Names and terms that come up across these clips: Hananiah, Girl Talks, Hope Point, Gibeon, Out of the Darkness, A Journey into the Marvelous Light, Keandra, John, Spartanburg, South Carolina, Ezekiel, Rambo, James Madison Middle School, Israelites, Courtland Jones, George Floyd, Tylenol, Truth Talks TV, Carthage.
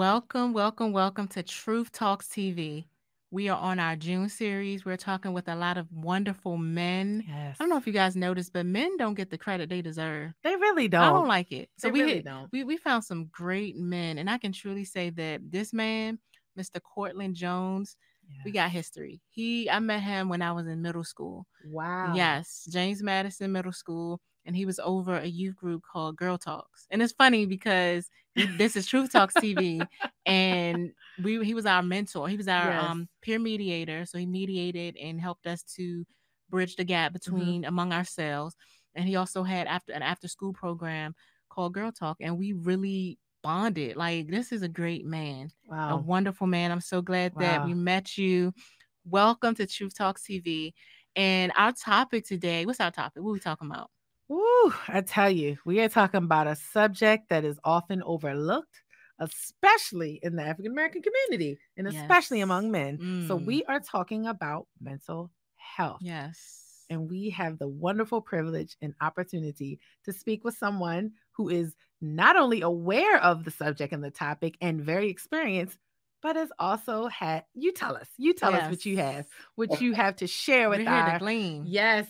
Welcome, welcome, welcome to Truth Talks TV. We are on our June series. We're talking with a lot of wonderful men. Yes. I don't know if you guys noticed, but men don't get the credit they deserve. They really don't. I don't like it. So we found some great men, and I can truly say that this man, Mr. Courtland Jones, yes, we got history. I met him when I was in middle school. Wow. Yes, James Madison Middle School. And he was over a youth group called Girl Talks. And it's funny because this is Truth Talks TV. And he was our mentor. He was our peer mediator. So he mediated and helped us to bridge the gap between among ourselves. And he also had an after school program called Girl Talk. And we really bonded. Like, this is a great man. Wow. A wonderful man. I'm so glad that we met you. Welcome to Truth Talks TV. And our topic today, what's our topic? What are we talking about? Ooh, I tell you, we are talking about a subject that is often overlooked, especially in the African-American community and especially among men. So we are talking about mental health. Yes. And we have the wonderful privilege and opportunity to speak with someone who is not only aware of the subject and the topic and very experienced, but has also had, you tell us what you have to share with us. Yes.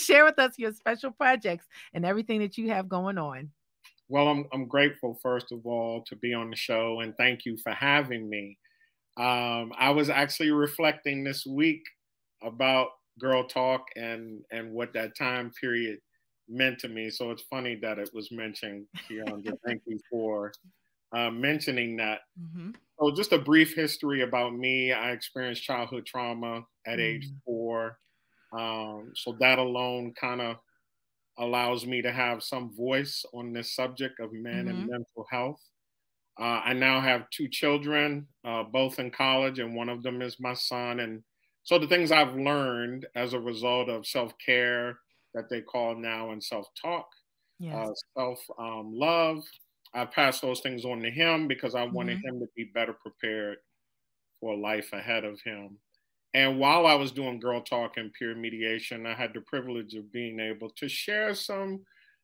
Share with us your special projects and everything that you have going on. Well, I'm grateful, first of all, to be on the show, and thank you for having me. I was actually reflecting this week about Girl Talk and what that time period meant to me. So it's funny that it was mentioned, Keandra. Thank you for mentioning that. So just a brief history about me. I experienced childhood trauma at age 4. So that alone kind of allows me to have some voice on this subject of men and mental health. I now have 2 children, both in college, and one of them is my son. And so the things I've learned as a result of self-care that they call now and self-talk, self-love, I passed those things on to him because I wanted him to be better prepared for life ahead of him. And while I was doing Girl Talk and peer mediation, I had the privilege of being able to share some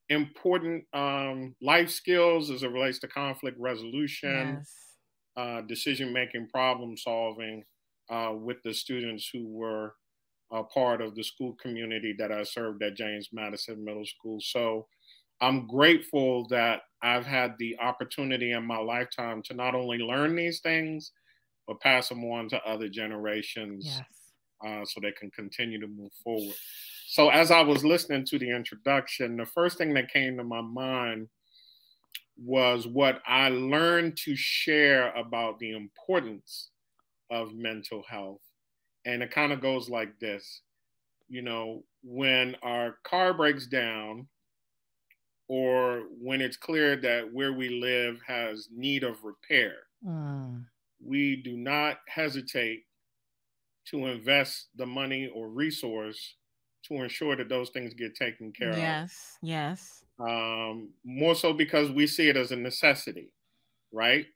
important life skills as it relates to conflict resolution, decision-making, problem-solving with the students who were a part of the school community that I served at James Madison Middle School. So I'm grateful that I've had the opportunity in my lifetime to not only learn these things, but pass them on to other generations so they can continue to move forward. So as I was listening to the introduction, the first thing that came to my mind was what I learned to share about the importance of mental health. And it kind of goes like this. You know, when our car breaks down, or when it's clear that where we live has need of repair, we do not hesitate to invest the money or resource to ensure that those things get taken care of. More so because we see it as a necessity, right?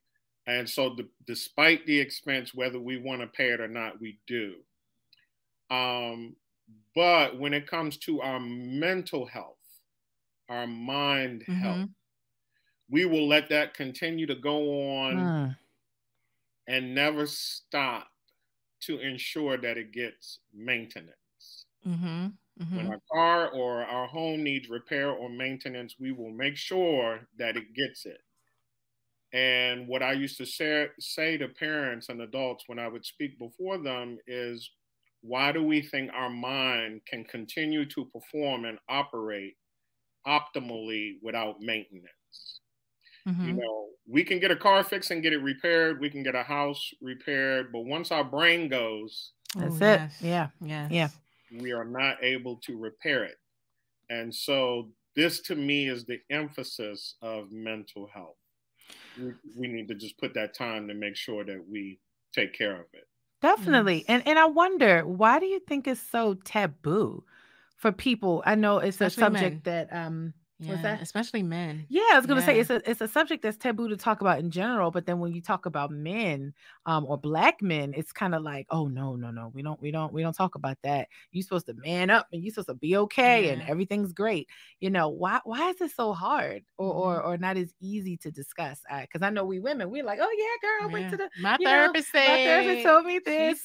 And so despite the expense, whether we want to pay it or not, we do. But when it comes to our mental health, our mind health, we will let that continue to go on and never stop to ensure that it gets maintenance. When our car or our home needs repair or maintenance, we will make sure that it gets it. And what I used to say to parents and adults when I would speak before them is, why do we think our mind can continue to perform and operate optimally without maintenance? You know, we can get a car fixed and get it repaired, we can get a house repaired, but once our brain goes, we are not able to repair it. And so this, to me, is the emphasis of mental health. We need to just put that time to make sure that we take care of it. Definitely. And I wonder, why do you think it's so taboo for people? I know it's a subject that Yeah, especially men. Yeah, I was going to say it's a subject that's taboo to talk about in general, but then when you talk about men or Black men, it's kind of like, oh no, we don't talk about that. You're supposed to man up and you're supposed to be okay and everything's great. You know, why is it so hard or not as easy to discuss? Because I know we women, we're like, oh yeah, girl, I went to the my therapist told me this,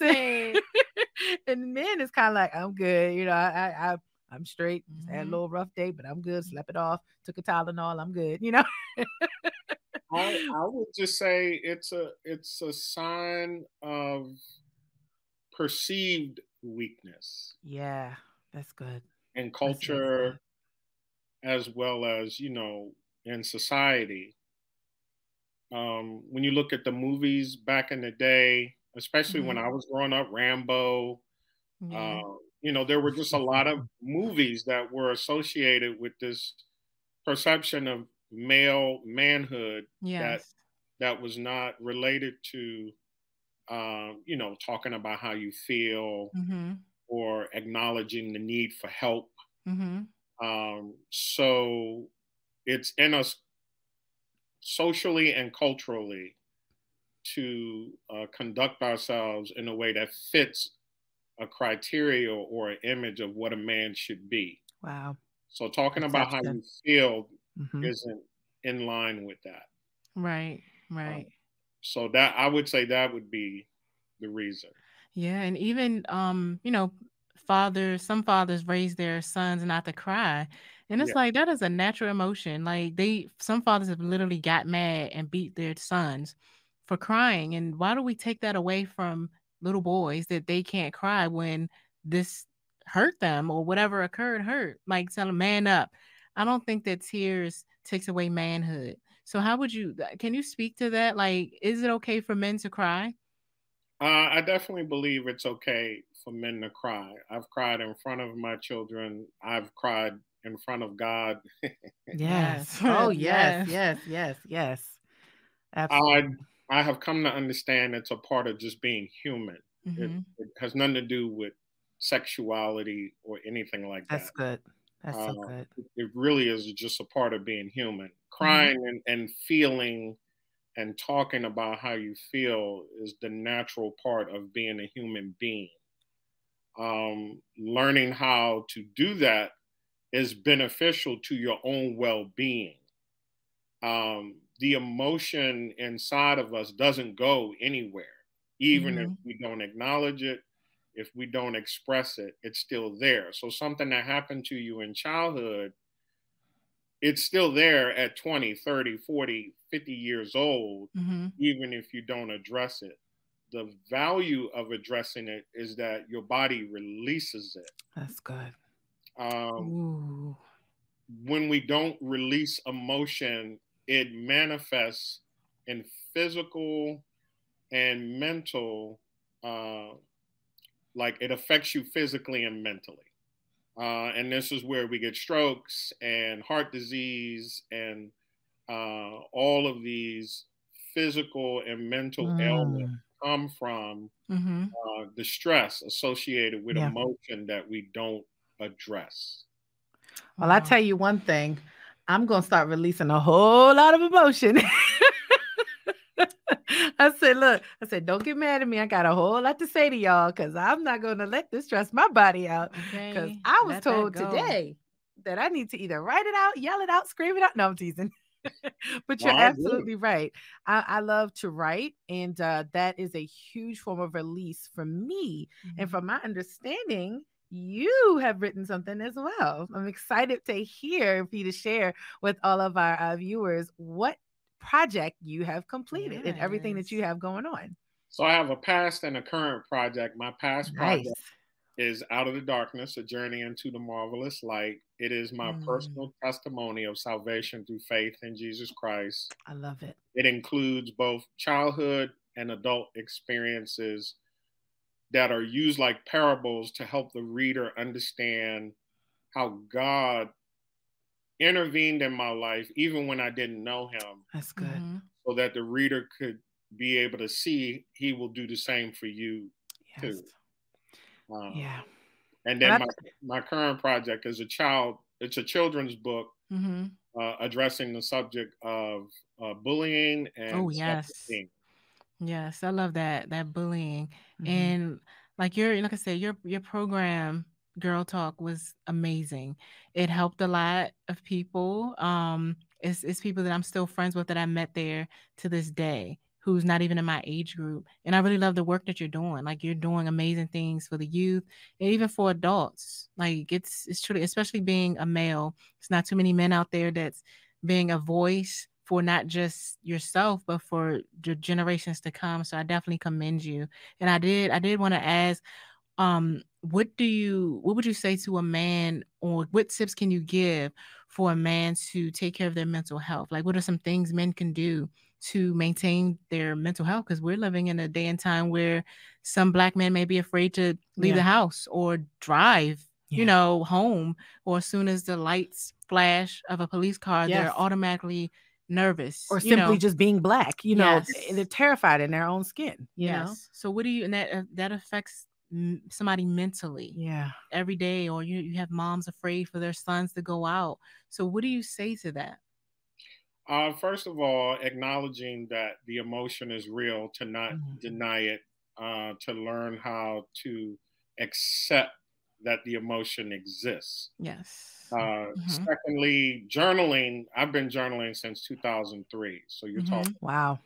and men is kind of like, I'm good, you know, I'm straight. Just had a little rough day, but I'm good. Slept it off. Took a Tylenol. I'm good. You know. I would just say it's a sign of perceived weakness. Yeah, that's good. In culture, as well as in society. When you look at the movies back in the day, especially when I was growing up, Rambo. Yeah. There were just a lot of movies that were associated with this perception of male manhood that was not related to, talking about how you feel or acknowledging the need for help. So it's in us socially and culturally to conduct ourselves in a way that fits a criteria or an image of what a man should be. Wow. So talking about how you feel isn't in line with that. Right. So that, I would say that would be the reason. Yeah. And even, some fathers raise their sons not to cry. And it's like, that is a natural emotion. Like some fathers have literally got mad and beat their sons for crying. And why do we take that away from little boys, that they can't cry when this hurt them or whatever occurred hurt? Like, tell them, man up. I don't think that tears takes away manhood. So how would you, can you speak to that? Like, is it okay for men to cry? I definitely believe it's okay for men to cry. I've cried in front of my children. I've cried in front of God. Yes. Oh, yes. Absolutely. I have come to understand it's a part of just being human. It has nothing to do with sexuality or anything like that. That's good. That's so good. It really is just a part of being human. Crying and feeling and talking about how you feel is the natural part of being a human being. Learning how to do that is beneficial to your own well-being. The emotion inside of us doesn't go anywhere. Even if we don't acknowledge it, if we don't express it, it's still there. So something that happened to you in childhood, it's still there at 20, 30, 40, 50 years old, even if you don't address it. The value of addressing it is that your body releases it. That's good. When we don't release emotion, it manifests in physical and mental, like it affects you physically and mentally. And this is where we get strokes and heart disease and all of these physical and mental ailments come from the stress associated with emotion that we don't address. Well, I tell you one thing. I'm going to start releasing a whole lot of emotion. I said, don't get mad at me. I got a whole lot to say to y'all because I'm not going to let this stress my body out. Because I was told today that I need to either write it out, yell it out, scream it out. No, I'm teasing. But you're absolutely right. I love to write, and that is a huge form of release for me. And from my understanding, you have written something as well. I'm excited to hear for you to share with all of our viewers what project you have completed and everything that you have going on. So I have a past and a current project. My past project is Out of the Darkness, A Journey into the Marvelous Light. It is my personal testimony of salvation through faith in Jesus Christ. I love it. It includes both childhood and adult experiences that are used like parables to help the reader understand how God intervened in my life, even when I didn't know him. That's good. So that the reader could be able to see he will do the same for you too. And then my current project is a child it's a children's book addressing the subject of bullying and self-esteem. Yes, I love that bullying. And like I said, your program Girl Talk was amazing. It helped a lot of people. It's people that I'm still friends with that I met there to this day, who's not even in my age group. And I really love the work that you're doing. Like, you're doing amazing things for the youth and even for adults. Like, it's truly, especially being a male, it's not too many men out there that's being a voice for not just yourself, but for your generations to come. So I definitely commend you. And I did want to ask, what would you say to a man, or what tips can you give for a man to take care of their mental health? Like, what are some things men can do to maintain their mental health? Because we're living in a day and time where some Black men may be afraid to leave the house or drive, you know, home, or as soon as the lights flash of a police car, they're automatically nervous, or simply just being Black, you know, they're terrified in their own skin. You know? So what do you, and that affects somebody mentally every day, or you have moms afraid for their sons to go out. So what do you say to that? First of all, acknowledging that the emotion is real, to not deny it, to learn how to accept that the emotion exists. Yes. Secondly, journaling. I've been journaling since 2003. So you're talking wow,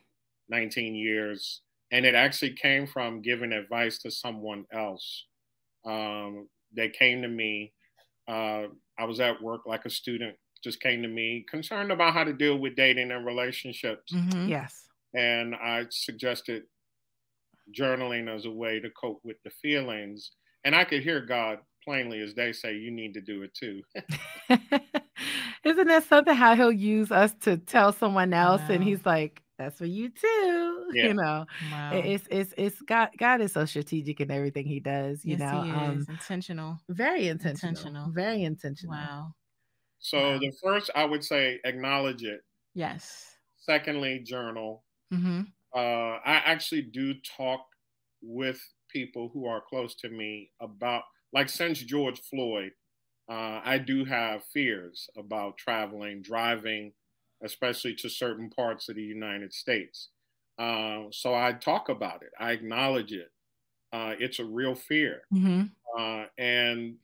19 years. And it actually came from giving advice to someone else. They came to me. I was at work, like a student just came to me concerned about how to deal with dating and relationships. Yes. And I suggested journaling as a way to cope with the feelings. And I could hear God plainly as they say, you need to do it too. Isn't that something, how he'll use us to tell someone else? Wow. And he's like, that's for you too. Yeah. You know, wow. It's God is so strategic in everything he does, you know, he is. Intentional, very intentional, very intentional. Wow. So the first, I would say, acknowledge it. Yes. Secondly, journal. I actually do talk with people who are close to me about, like, since George Floyd, I do have fears about traveling, driving, especially to certain parts of the United States. So I talk about it. I acknowledge it. It's a real fear. And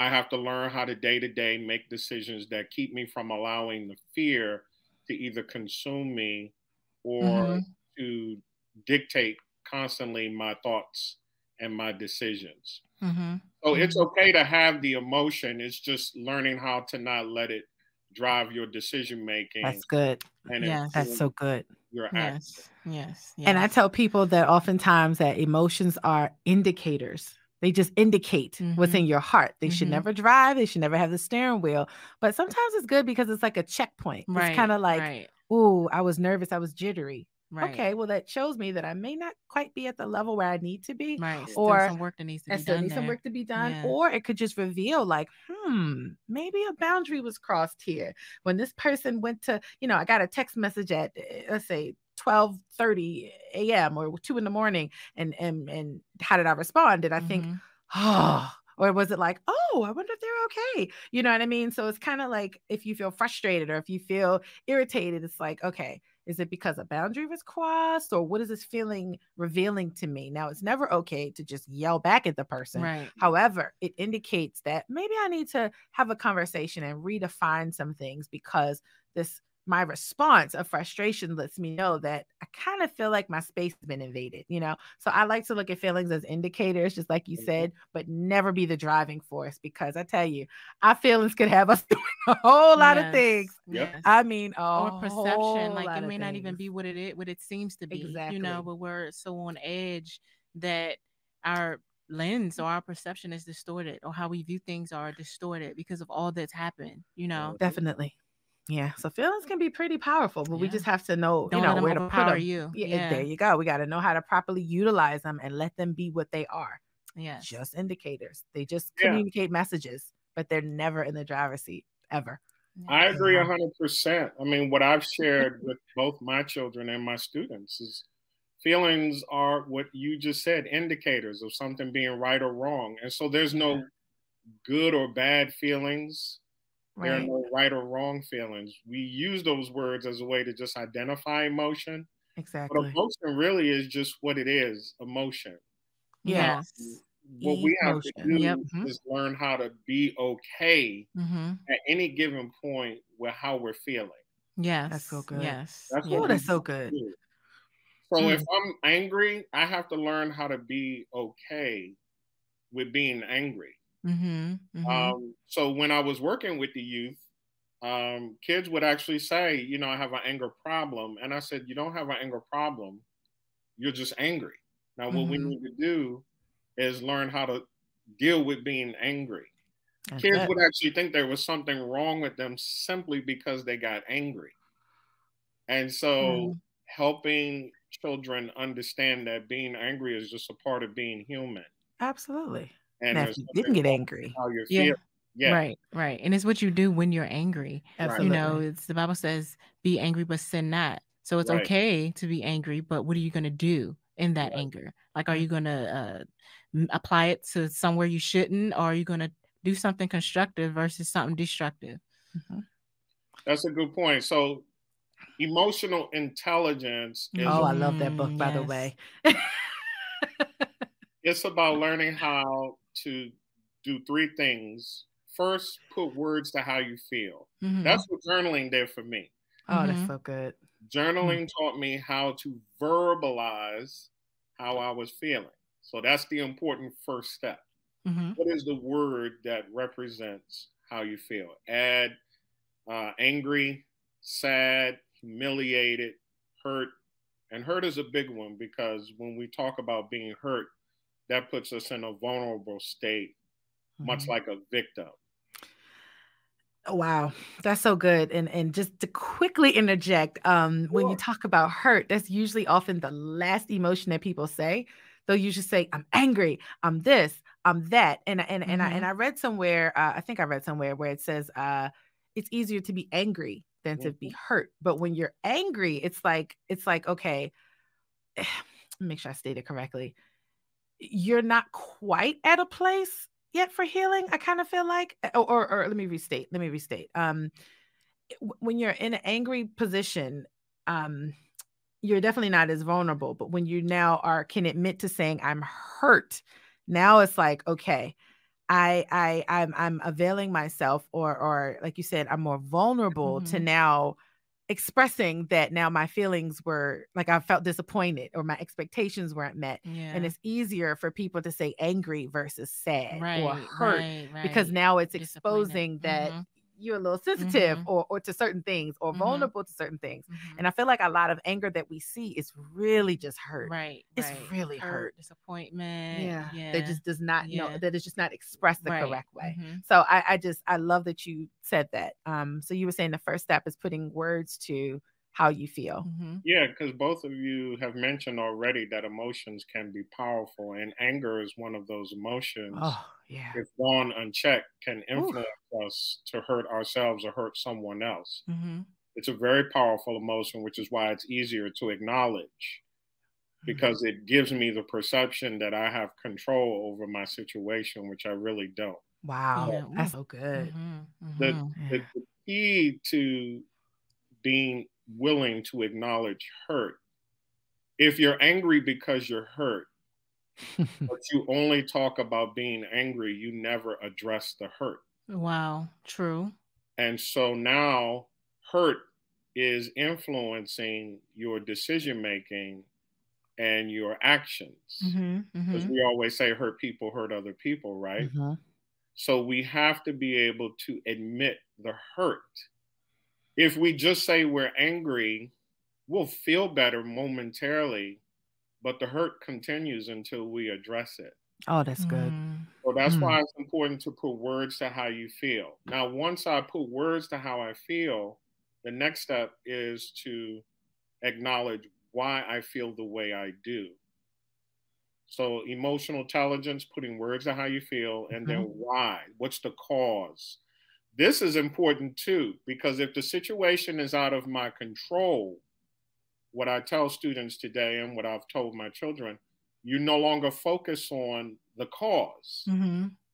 I have to learn how to day-to-day make decisions that keep me from allowing the fear to either consume me or to dictate constantly my thoughts and my decisions. So it's okay to have the emotion. It's just learning how to not let it drive your decision-making. That's good. And that's so good. Your actions. Yes. And I tell people that oftentimes that emotions are indicators. They just indicate what's in your heart. They should never drive. They should never have the steering wheel. But sometimes it's good because it's like a checkpoint. Right, it's kind of like, ooh, I was nervous. I was jittery. Right. Okay, well, that shows me that I may not quite be at the level where I need to be. Right. Or some work that needs to be done. Needs some work to be done. Yeah. Or it could just reveal, like, maybe a boundary was crossed here. When this person went to, you know, I got a text message at, let's say, 12:30 a.m. or 2 in the morning, and how did I respond? Did I think, oh, or was it like, oh, I wonder if they're okay? You know what I mean? So it's kind of like, if you feel frustrated or if you feel irritated, it's like, okay, is it because a boundary was crossed, or what is this feeling revealing to me? Now, it's never okay to just yell back at the person. Right. However, it indicates that maybe I need to have a conversation and redefine some things, because my response of frustration lets me know that I kind of feel like my space has been invaded, you know? So I like to look at feelings as indicators, just like you said, but never be the driving force, because I tell you, our feelings could have us doing a whole lot of things. Yes. I mean, or perception, like it may not even be what it seems to be, you know, but we're so on edge that our lens or our perception is distorted, or how we view things are distorted because of all that's happened, you know? Definitely. Yeah. So feelings can be pretty powerful, but we just have to know, you know, where to put them. Yeah, there you go. We got to know how to properly utilize them and let them be what they are. Yeah. Just indicators. They just communicate messages, but they're never in the driver's seat, ever. I agree 100%. I mean, what I've shared with both my children and my students is feelings are what you just said, indicators of something being right or wrong. And so there's no good or bad feelings. Right. There are no right or wrong feelings. We use those words as a way to just identify emotion. Exactly. But emotion really is just what it is, emotion. Yes. What we have to do is learn how to be okay at any given point with how we're feeling. Yes. That's so good. Yes. That's that's so good. Do. So if I'm angry, I have to learn how to be okay with being angry. So when I was working with the youth, kids would actually say, you know, I have an anger problem. And I said, you don't have an anger problem. You're just angry. Now, what we need to do is learn how to deal with being angry. That's kids would actually think there was something wrong with them simply because they got angry. And so helping children understand that being angry is just a part of being human. Absolutely. And if you didn't get angry. How you're feeling. Yeah. Right, right. And it's what you do when you're angry. Absolutely. You know, it's the Bible says, be angry, but sin not. So it's okay to be angry, but what are you going to do in that anger? Like, are you going to apply it to somewhere you shouldn't? Or are you going to do something constructive versus something destructive? That's a good point. So emotional intelligence. Is I love that book, by the way. It's about learning how to do three things. First, put words to how you feel. That's what journaling did for me. Oh, that's so good. Journaling taught me how to verbalize how I was feeling. So that's the important first step. What is the word that represents how you feel? Add angry, sad, humiliated, hurt. And hurt is a big one, because when we talk about being hurt, that puts us in a vulnerable state, much like a victim. Wow, that's so good. And just to quickly interject, when you talk about hurt, that's usually often the last emotion that people say. They'll usually say, I'm angry, I'm this, I'm that. And I read somewhere, I think I read somewhere where it says, it's easier to be angry than to be hurt. But when you're angry, it's like, okay, make sure I stated correctly. You're not quite at a place yet for healing, I kind of feel like, or let me restate. When you're in an angry position, you're definitely not as vulnerable, but when you now can admit to saying I'm hurt, now it's like, okay, I'm availing myself, or like you said, I'm more vulnerable to now expressing that now my feelings were like, I felt disappointed or my expectations weren't met. Yeah. And it's easier for people to say angry versus sad or hurt because now it's exposing that you're a little sensitive or to certain things, or vulnerable to certain things. And I feel like a lot of anger that we see is really just hurt. It's really hurt. Disappointment. Yeah. That just does not know, that is just not expressed the correct way. So I love that you said that. So you were saying the first step is putting words to how you feel. Yeah, because both of you have mentioned already that emotions can be powerful, and anger is one of those emotions. Oh, yeah. If gone unchecked, can influence us to hurt ourselves or hurt someone else. It's a very powerful emotion, which is why it's easier to acknowledge, because it gives me the perception that I have control over my situation, which I really don't. Wow, that's so good. The key to being willing to acknowledge hurt. If you're angry because you're hurt, but you only talk about being angry, you never address the hurt. Wow, true. And so now hurt is influencing your decision making and your actions. Because we always say hurt people hurt other people, right? So we have to be able to admit the hurt. If we just say we're angry, we'll feel better momentarily, but the hurt continues until we address it. Oh, that's good. So that's why it's important to put words to how you feel. Now, once I put words to how I feel, the next step is to acknowledge why I feel the way I do. So emotional intelligence, putting words to how you feel, and then why? What's the cause? This is important too, because if the situation is out of my control, what I tell students today and what I've told my children, you no longer focus on the cause.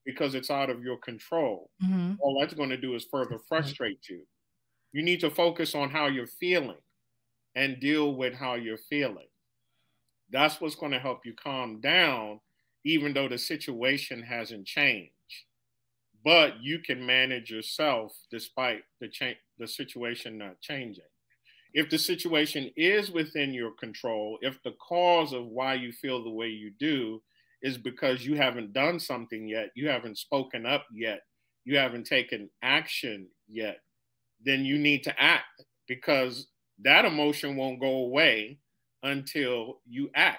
because it's out of your control. Mm-hmm. All that's going to do is further frustrate you. You need to focus on how you're feeling and deal with how you're feeling. That's what's going to help you calm down, even though the situation hasn't changed. But you can manage yourself despite the situation not changing. If the situation is within your control, if the cause of why you feel the way you do is because you haven't done something yet, you haven't spoken up yet, you haven't taken action yet, then you need to act, because that emotion won't go away until you act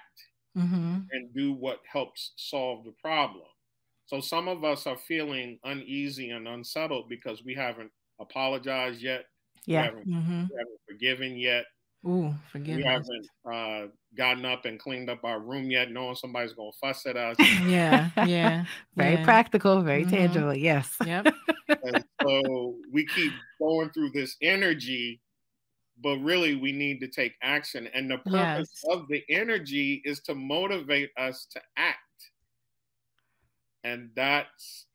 and do what helps solve the problem. So some of us are feeling uneasy and unsettled because we haven't apologized yet. Yeah. We haven't forgiven yet. Ooh, forgiveness. We haven't gotten up and cleaned up our room yet, knowing somebody's going to fuss at us. Yeah, yeah. Very practical, very tangible. Yes. Yep. And so we keep going through this energy, but really we need to take action. And the purpose of the energy is to motivate us to act. And that's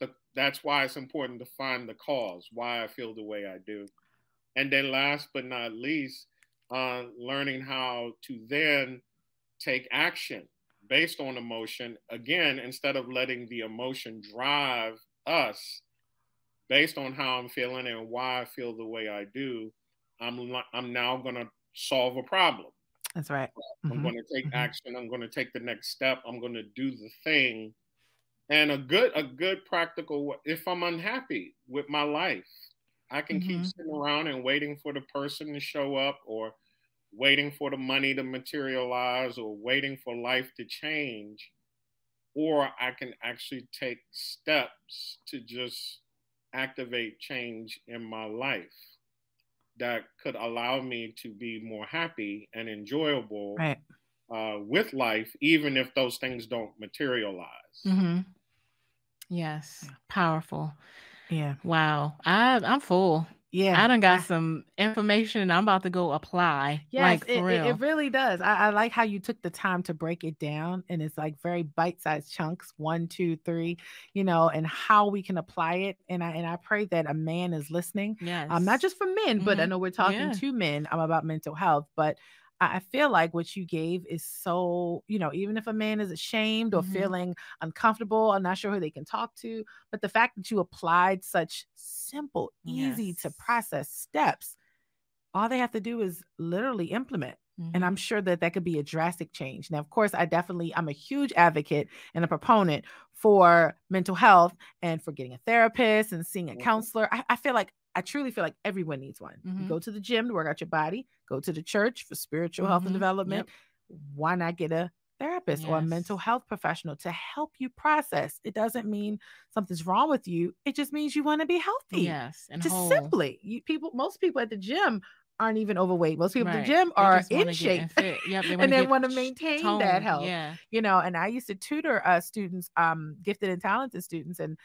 why it's important to find the cause, why I feel the way I do. And then last but not least, learning how to then take action based on emotion. Again, instead of letting the emotion drive us based on how I'm feeling and why I feel the way I do, I'm now going to solve a problem. That's right. I'm going to take action. I'm going to take the next step. I'm going to do the thing. And a good practical way, if I'm unhappy with my life, I can keep sitting around and waiting for the person to show up, or waiting for the money to materialize, or waiting for life to change. Or I can actually take steps to just activate change in my life that could allow me to be more happy and enjoyable with life, even if those things don't materialize. Yes. Powerful. Yeah. Wow. I'm full. Yeah. I done got some information and I'm about to go apply. Yes, like, it really does. I like how you took the time to break it down, and it's like very bite-sized chunks, 1, 2, 3, you know, and how we can apply it. And I pray that a man is listening. Yes. Not just for men, but I know we're talking to men about mental health, but I feel like what you gave is so, you know, even if a man is ashamed or feeling uncomfortable, I'm not sure who they can talk to, but the fact that you applied such simple, easy to process steps, all they have to do is literally implement. And I'm sure that that could be a drastic change. Now, of course, I'm a huge advocate and a proponent for mental health and for getting a therapist and seeing a counselor. I truly feel like everyone needs one. You go to the gym to work out your body, go to the church for spiritual health and development. Why not get a therapist or a mental health professional to help you process? It doesn't mean something's wrong with you. It just means you want to be healthy. Yes. And just simply, most people at the gym aren't even overweight. Most people at the gym are in shape and they want to maintain that health, you know? And I used to tutor students, gifted and talented students. And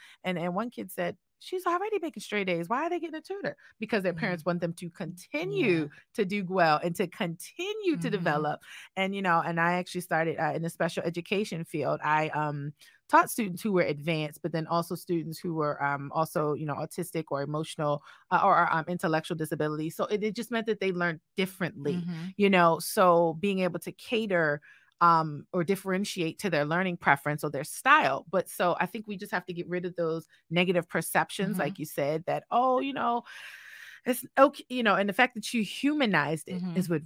one kid said, she's already making straight A's. Why are they getting a tutor? Because their parents want them to continue to do well and to continue to develop. And, you know, and I actually started in the special education field. I taught students who were advanced, but then also students who were also, you know, autistic or emotional or intellectual disabilities. So it just meant that they learned differently, you know, so being able to cater or differentiate to their learning preference or their style. But so I think we just have to get rid of those negative perceptions, like you said, that, oh, you know, it's okay, you know, and the fact that you humanized it is what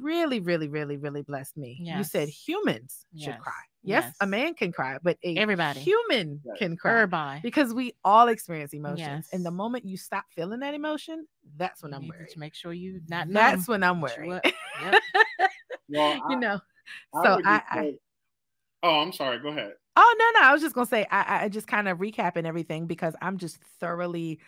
really, really, really, really blessed me. Yes. You said humans should cry. Yes, a man can cry, but everybody human can cry because we all experience emotions. And the moment you stop feeling that emotion, that's when I'm worried. Make sure you not. That's when I'm worried. Yep. Well, you know. So oh, I'm sorry. Go ahead. Oh, no, I was just going to say, I just kind of recapping everything because I'm just thoroughly,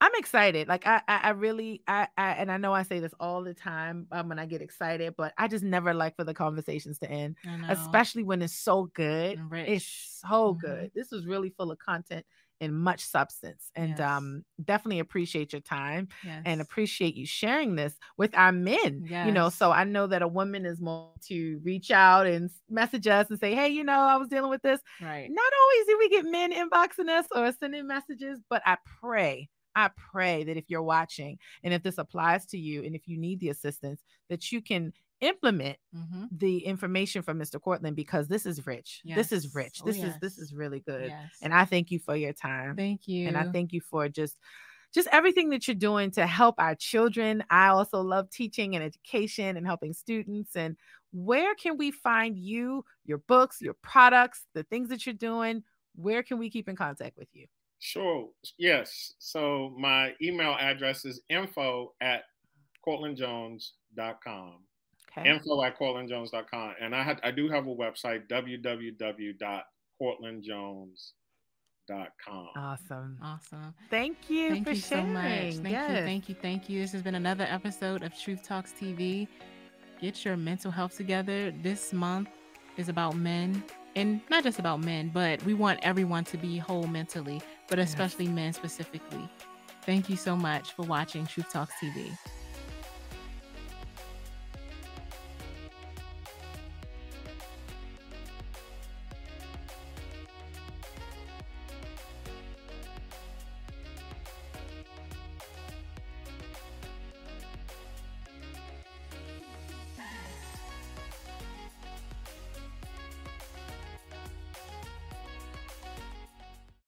I'm excited. Like I really, and I know I say this all the time when I get excited, but I just never like for the conversations to end, especially when it's so good. It's so good. This was really full of content and much substance. And yes. Definitely appreciate your time yes. and appreciate you sharing this with our men. Yes. You know, so I know that a woman is more to reach out and message us and say, hey, you know, I was dealing with this. Right. Not always do we get men inboxing us or sending messages, but I pray that if you're watching and if this applies to you and if you need the assistance, that you can implement mm-hmm. the information from Mr. Courtland, because this is rich. Yes. This is rich. This is this is really good. Yes. And I thank you for your time. Thank you. And I thank you for just everything that you're doing to help our children. I also love teaching and education and helping students. And where can we find you, your books, your products, the things that you're doing? Where can we keep in contact with you? Sure. Yes. So my email address is info@CourtlandJones.com. Okay. Info@CourtlandJones.com. And I do have a website, www.CourtlandJones.com. Awesome. Thank you for sharing. Thank you so much. Thank you. This has been another episode of Truth Talks TV. Get your mental health together. This month is about men. And not just about men, but we want everyone to be whole mentally, but especially men specifically. Thank you so much for watching Truth Talks TV.